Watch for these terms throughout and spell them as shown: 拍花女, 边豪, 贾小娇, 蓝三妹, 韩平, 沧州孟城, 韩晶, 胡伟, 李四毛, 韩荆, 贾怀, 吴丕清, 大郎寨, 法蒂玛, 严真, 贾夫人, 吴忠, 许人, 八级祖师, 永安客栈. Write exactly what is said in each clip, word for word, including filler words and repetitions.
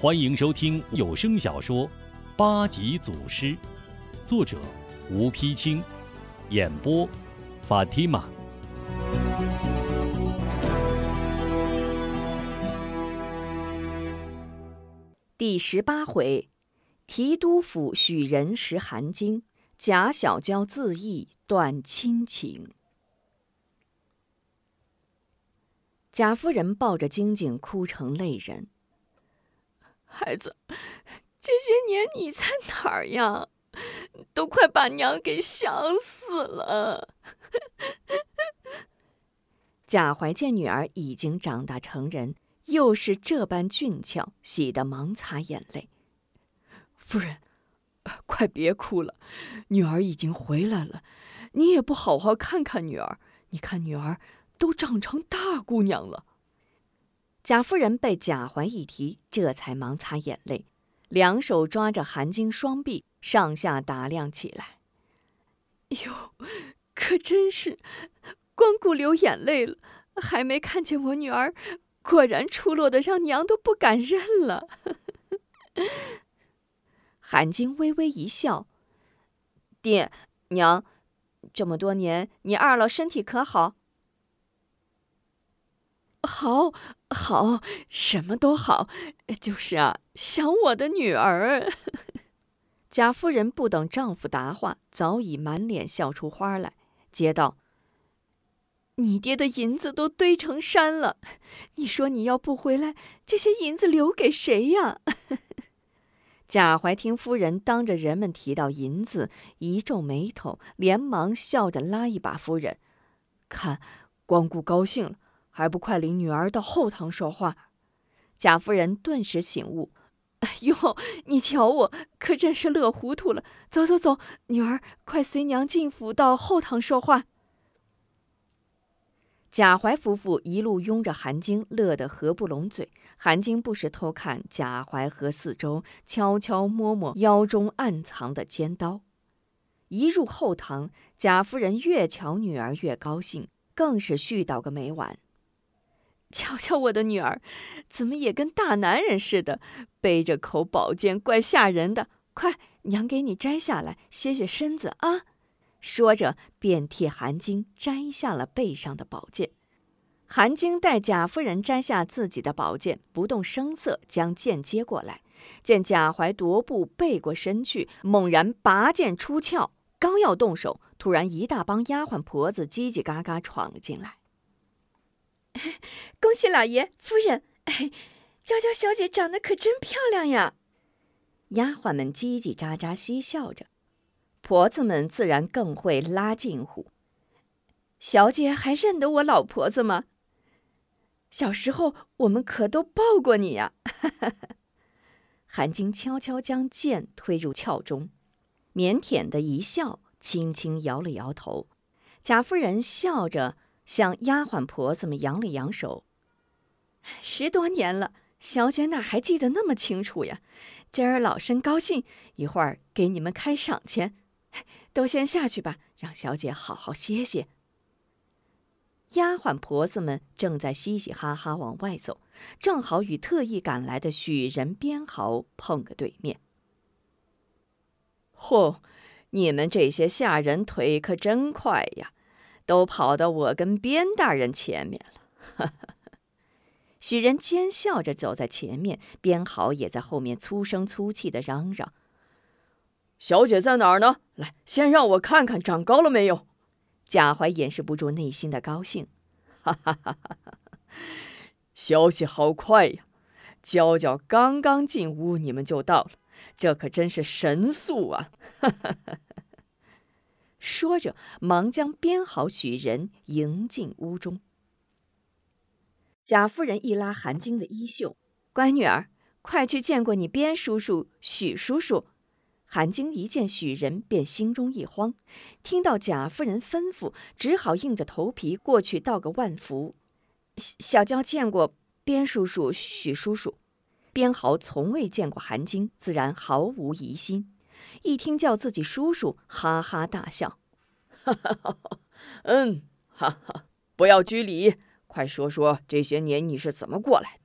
欢迎收听有声小说《八级祖师》，作者吴丕清，演播法蒂玛。第十八回，提督府许人识韩经，贾小娇自缢断亲情。贾夫人抱着晶晶哭成泪人。孩子，这些年你在哪儿呀？都快把娘给想死了。贾怀见女儿已经长大成人，又是这般俊俏，喜得忙擦眼泪。夫人，快别哭了，女儿已经回来了，你也不好好看看女儿，你看女儿都长成大姑娘了。贾夫人被贾怀一提，这才忙擦眼泪，两手抓着韩晶双臂，上下打量起来。哟，可真是光顾流眼泪了，还没看见我女儿，果然出落得让娘都不敢认了。韩晶微微一笑：爹娘，这么多年你二老身体可好？好好，什么都好，就是啊，想我的女儿。贾夫人不等丈夫答话，早已满脸笑出花来，接道：你爹的银子都堆成山了，你说你要不回来，这些银子留给谁呀？贾怀听夫人当着人们提到银子，一皱眉头，连忙笑着拉一把夫人：看，光顾高兴了，还不快领女儿到后堂说话。贾夫人顿时醒悟：哎呦，你瞧我可真是乐糊涂了，走走走，女儿快随娘进府到后堂说话。贾怀夫妇一路拥着韩晶，乐得合不拢嘴。韩晶不时偷看贾怀和四周，悄悄摸摸腰中暗藏的尖刀。一入后堂，贾夫人越瞧女儿越高兴，更是絮叨个没完。瞧瞧我的女儿，怎么也跟大男人似的，背着口宝剑，怪吓人的。快，娘给你摘下来，歇歇身子啊！说着，便替韩晶摘下了背上的宝剑。韩晶待贾夫人摘下自己的宝剑，不动声色将剑接过来。见贾怀踱步背过身去，猛然拔剑出鞘，刚要动手，突然一大帮丫鬟婆子叽叽嘎嘎闯了进来。恭喜老爷夫人，哎，娇娇小姐长得可真漂亮呀！丫鬟们叽叽喳喳嬉笑着，婆子们自然更会拉近乎。小姐还认得我老婆子吗？小时候我们可都抱过你呀！韩晶悄悄将剑推入鞘中，腼腆的一笑，轻轻摇了摇头。贾夫人笑着向丫鬟婆子们扬了扬手：十多年了，小姐哪还记得那么清楚呀？今儿老身高兴，一会儿给你们开赏钱，都先下去吧，让小姐好好歇歇。丫鬟婆子们正在嘻嘻哈哈往外走，正好与特意赶来的许人边豪碰个对面。嚯，你们这些下人腿可真快呀，都跑到我跟边大人前面了。许人奸笑着走在前面，边豪也在后面粗声粗气地嚷嚷：小姐在哪儿呢？来，先让我看看长高了没有。贾怀掩饰不住内心的高兴。哈哈哈哈，消息好快呀，娇娇刚刚进屋你们就到了，这可真是神速啊。哈哈哈哈，说着忙将边豪许人迎进屋中。贾夫人一拉韩晶的衣袖：乖女儿，快去见过你边叔叔、许叔叔。韩晶一见许人便心中一慌，听到贾夫人吩咐，只好硬着头皮过去道个万福。小娇见过边叔叔、许叔叔。边豪从未见过韩晶，自然毫无疑心，一听叫自己叔叔，哈哈大笑。嗯，哈哈，不要拘礼，快说说这些年你是怎么过来的。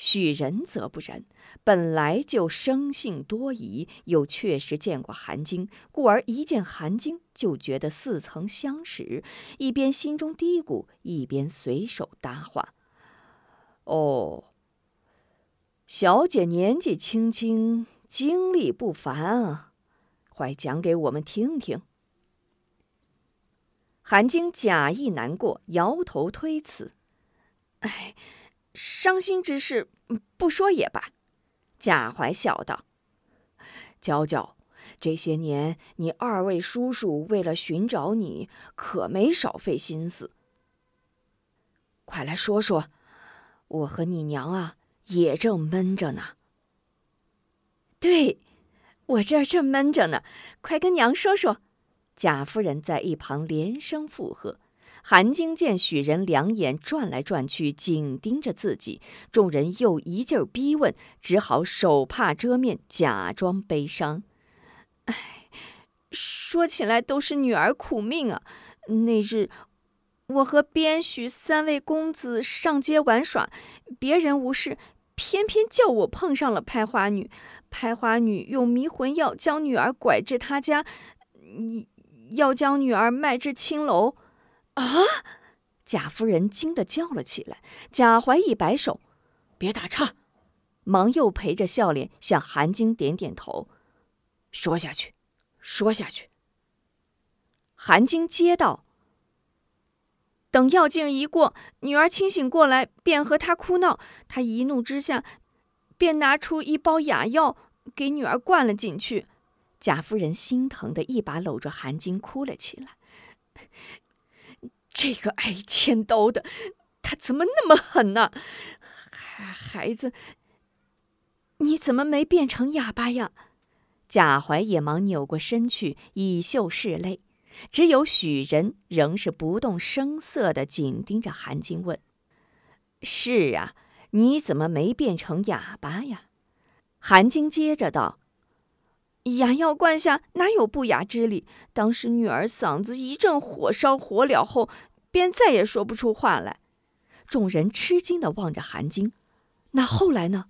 许仁则不然，本来就生性多疑，又确实见过韩荆，故而一见韩荆就觉得似曾相识，一边心中嘀咕，一边随手搭话：“哦，小姐年纪轻轻，经历不凡啊，快讲给我们听听。”韩荆假意难过，摇头推辞：“哎，伤心之事不说也罢。”贾怀笑道：“娇娇，这些年你二位叔叔为了寻找你，可没少费心思。快来说说，我和你娘啊，也正闷着呢。”“对，我这儿正闷着呢，快跟娘说说。”贾夫人在一旁连声附和。韩荆见许仁两眼转来转去，紧盯着自己，众人又一劲儿逼问，只好手帕遮面，假装悲伤：“哎，说起来都是女儿苦命啊！那日我和边许三位公子上街玩耍，别人无事，偏偏叫我碰上了拍花女。拍花女用迷魂药将女儿拐至她家，要将女儿卖至青楼。”啊！贾夫人惊得叫了起来。贾怀一摆手：“别打岔！”忙又陪着笑脸向韩荆点点头：“说下去，说下去。”韩荆接道：“等药劲一过，女儿清醒过来，便和她哭闹。她一怒之下，便拿出一包哑药给女儿灌了进去。”贾夫人心疼的一把搂着韩荆哭了起来：“这个挨千刀的，他怎么那么狠呢、啊？孩子，你怎么没变成哑巴呀？”贾怀也忙扭过身去，以袖拭泪。只有许仁仍是不动声色的紧盯着韩荆问：“是啊，你怎么没变成哑巴呀？”韩荆接着道：“哑药灌下，哪有不哑之理？当时女儿嗓子一阵火烧火燎后，便再也说不出话来。”众人吃惊地望着韩荆：“那后来呢？”“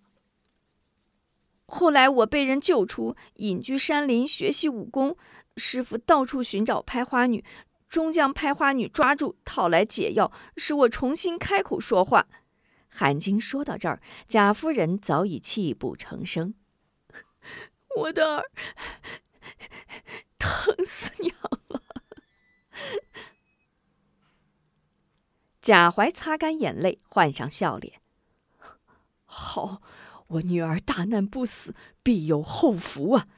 后来我被人救出，隐居山林学习武功。师傅到处寻找拍花女，终将拍花女抓住，讨来解药，使我重新开口说话。”韩荆说到这儿，贾夫人早已泣不成声：“我的儿，疼死娘了。”贾怀擦干眼泪，换上笑脸：“好，我女儿大难不死，必有后福啊！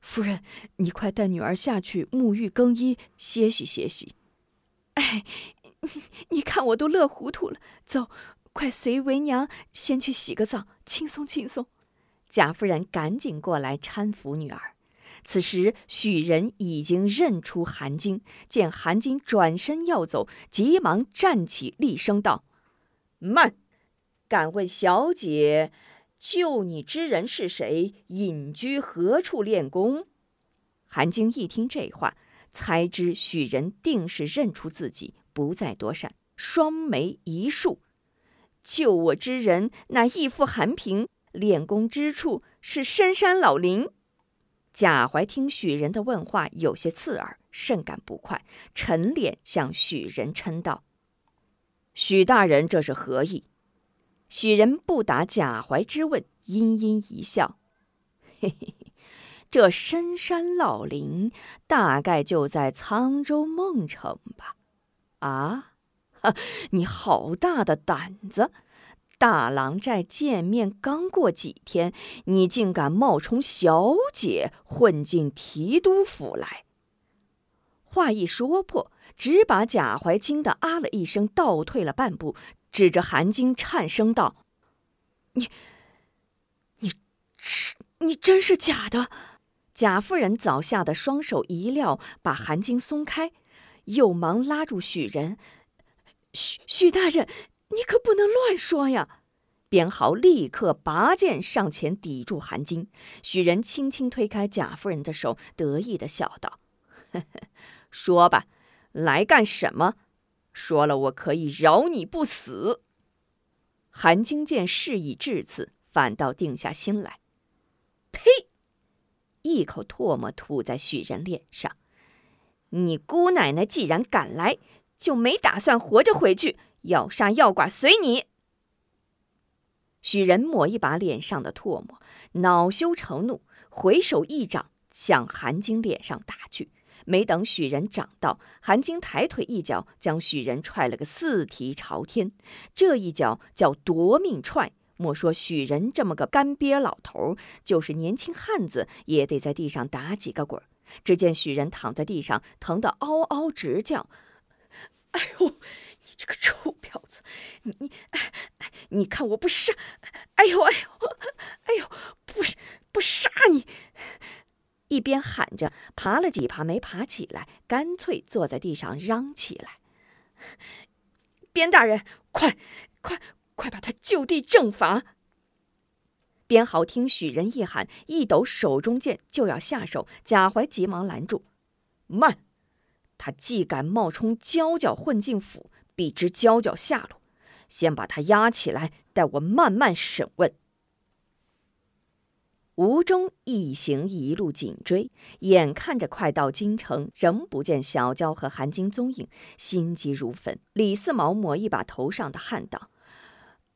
夫人，你快带女儿下去沐浴更衣，歇息歇息。”“哎，你你看我都乐糊涂了，走，快随为娘先去洗个澡，轻松轻松。”贾夫人赶紧过来搀扶女儿。此时许仁已经认出韩荆，见韩荆转身要走，急忙站起，厉声道：“慢！敢问小姐，救你之人是谁？隐居何处练功？”韩荆一听这话，才知许仁定是认出自己，不再躲闪，双眉一竖：“救我之人，乃义父韩平。练功之处是深山老林。”贾怀听许仁的问话有些刺耳，甚感不快，沉脸向许仁嗔道：“许大人这是何意？”许仁不答贾怀之问，阴阴一笑：“嘿嘿，这深山老林大概就在沧州孟城吧？”“啊，你好大的胆子！大郎寨见面刚过几天，你竟敢冒充小姐混进提督府来！”话一说破，只把贾怀惊得啊了一声，倒退了半步，指着韩荆颤声道：“你你你真是假的！”贾夫人早吓得双手一撂，把韩荆松开，又忙拉住许仁：“许许大人，你可不能乱说呀！”边豪立刻拔剑上前抵住韩荆。许仁轻轻推开贾夫人的手，得意地笑道：“呵呵，说吧，来干什么？说了我可以饶你不死。”韩经见事已至此，反倒定下心来。呸！一口唾沫吐在许仁脸上。你姑奶奶既然敢来，就没打算活着回去，要杀要剐随你。许仁抹一把脸上的唾沫，恼羞成怒，回手一掌向韩经脸上打去。没等许仁掌到，韩经抬腿一脚将许仁踹了个四蹄朝天。这一脚叫夺命踹，莫说许仁这么个干瘪老头，就是年轻汉子也得在地上打几个滚。只见许仁躺在地上，疼得嗷嗷直叫：哎呦，你这个臭婊子，你你、哎哎、你看我不杀，哎呦哎呦哎呦，不不杀你！一边喊着，爬了几爬没爬起来，干脆坐在地上嚷起来：边大人，快快快把他就地正法！边豪听许仁一喊，一抖手中剑就要下手，贾怀急忙拦住：慢！他既敢冒充焦角混进府，必知焦角下落。先把他押起来，待我慢慢审问。吴忠一行一路紧追，眼看着快到京城，仍不见小娇和韩经踪影，心急如焚。李四毛抹一把头上的汗道：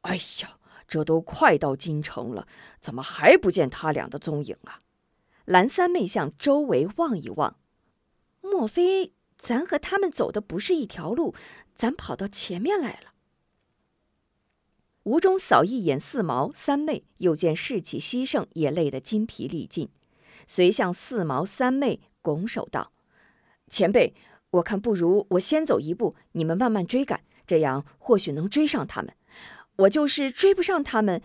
哎呀，这都快到京城了，怎么还不见他俩的踪影啊？蓝三妹向周围望一望，莫非咱和他们走的不是一条路，咱跑到前面来了？吴忠扫一眼四毛三妹，又见士气西盛，也累得筋疲力尽，随向四毛三妹拱手道：前辈，我看不如我先走一步，你们慢慢追赶，这样或许能追上他们。我就是追不上他们，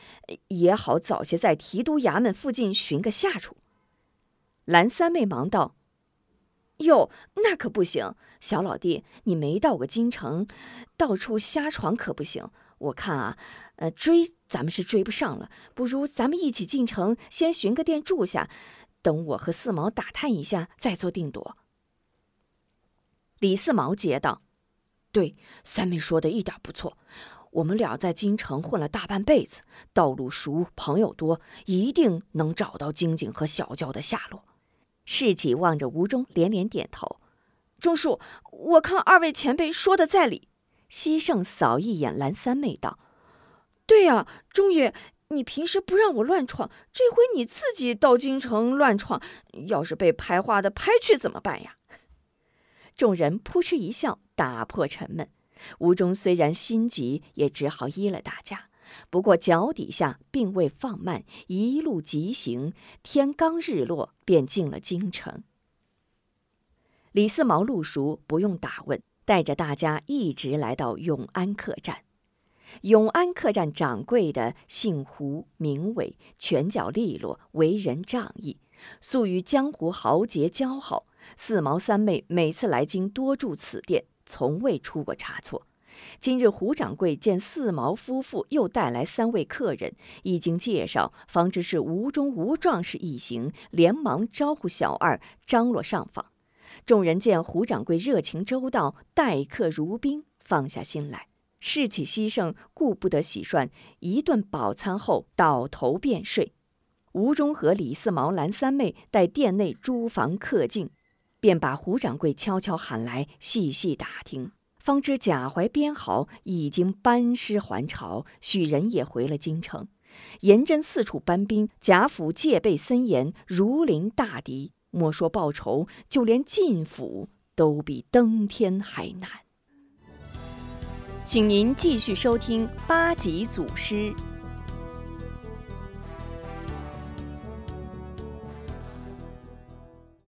也好早些在提督衙门附近寻个下处。蓝三妹忙道：哟，那可不行，小老弟，你没到过京城，到处瞎闯可不行。我看啊，呃，追咱们是追不上了，不如咱们一起进城，先寻个店住下，等我和四毛打探一下，再做定夺。李四毛接道：对，三妹说的一点不错，我们俩在京城混了大半辈子，道路熟，朋友多，一定能找到晶晶和小娇的下落。士起望着吴忠，连连点头。钟叔，我看二位前辈说的在理。西盛扫一眼蓝三妹道：对呀、啊，忠爷，你平时不让我乱闯，这回你自己到京城乱闯，要是被拍花的拍去怎么办呀？众人扑哧一笑，打破沉闷。吴忠虽然心急，也只好依了大家，不过脚底下并未放慢，一路疾行，天刚日落便进了京城。李四毛路熟不用打问，带着大家一直来到永安客栈。永安客栈掌柜的姓胡名伟，拳脚利落，为人仗义，素与江湖豪杰交好。四毛三妹每次来京多住此店，从未出过差错。今日胡掌柜见四毛夫妇又带来三位客人，一经介绍方知是吴忠吴壮士一行，连忙招呼小二张罗上访。众人见胡掌柜热情周到，待客如宾，放下心来。士气西盛，顾不得洗涮，一顿饱餐后倒头便睡。吴忠和李四毛蓝三妹待店内诸房客尽，便把胡掌柜悄悄喊来，细细打听，方知贾怀边豪已经班师还朝，许仁也回了京城。严真四处搬兵，贾府戒备森严，如临大敌，莫说报仇，就连进府都比登天还难。请您继续收听八集祖师。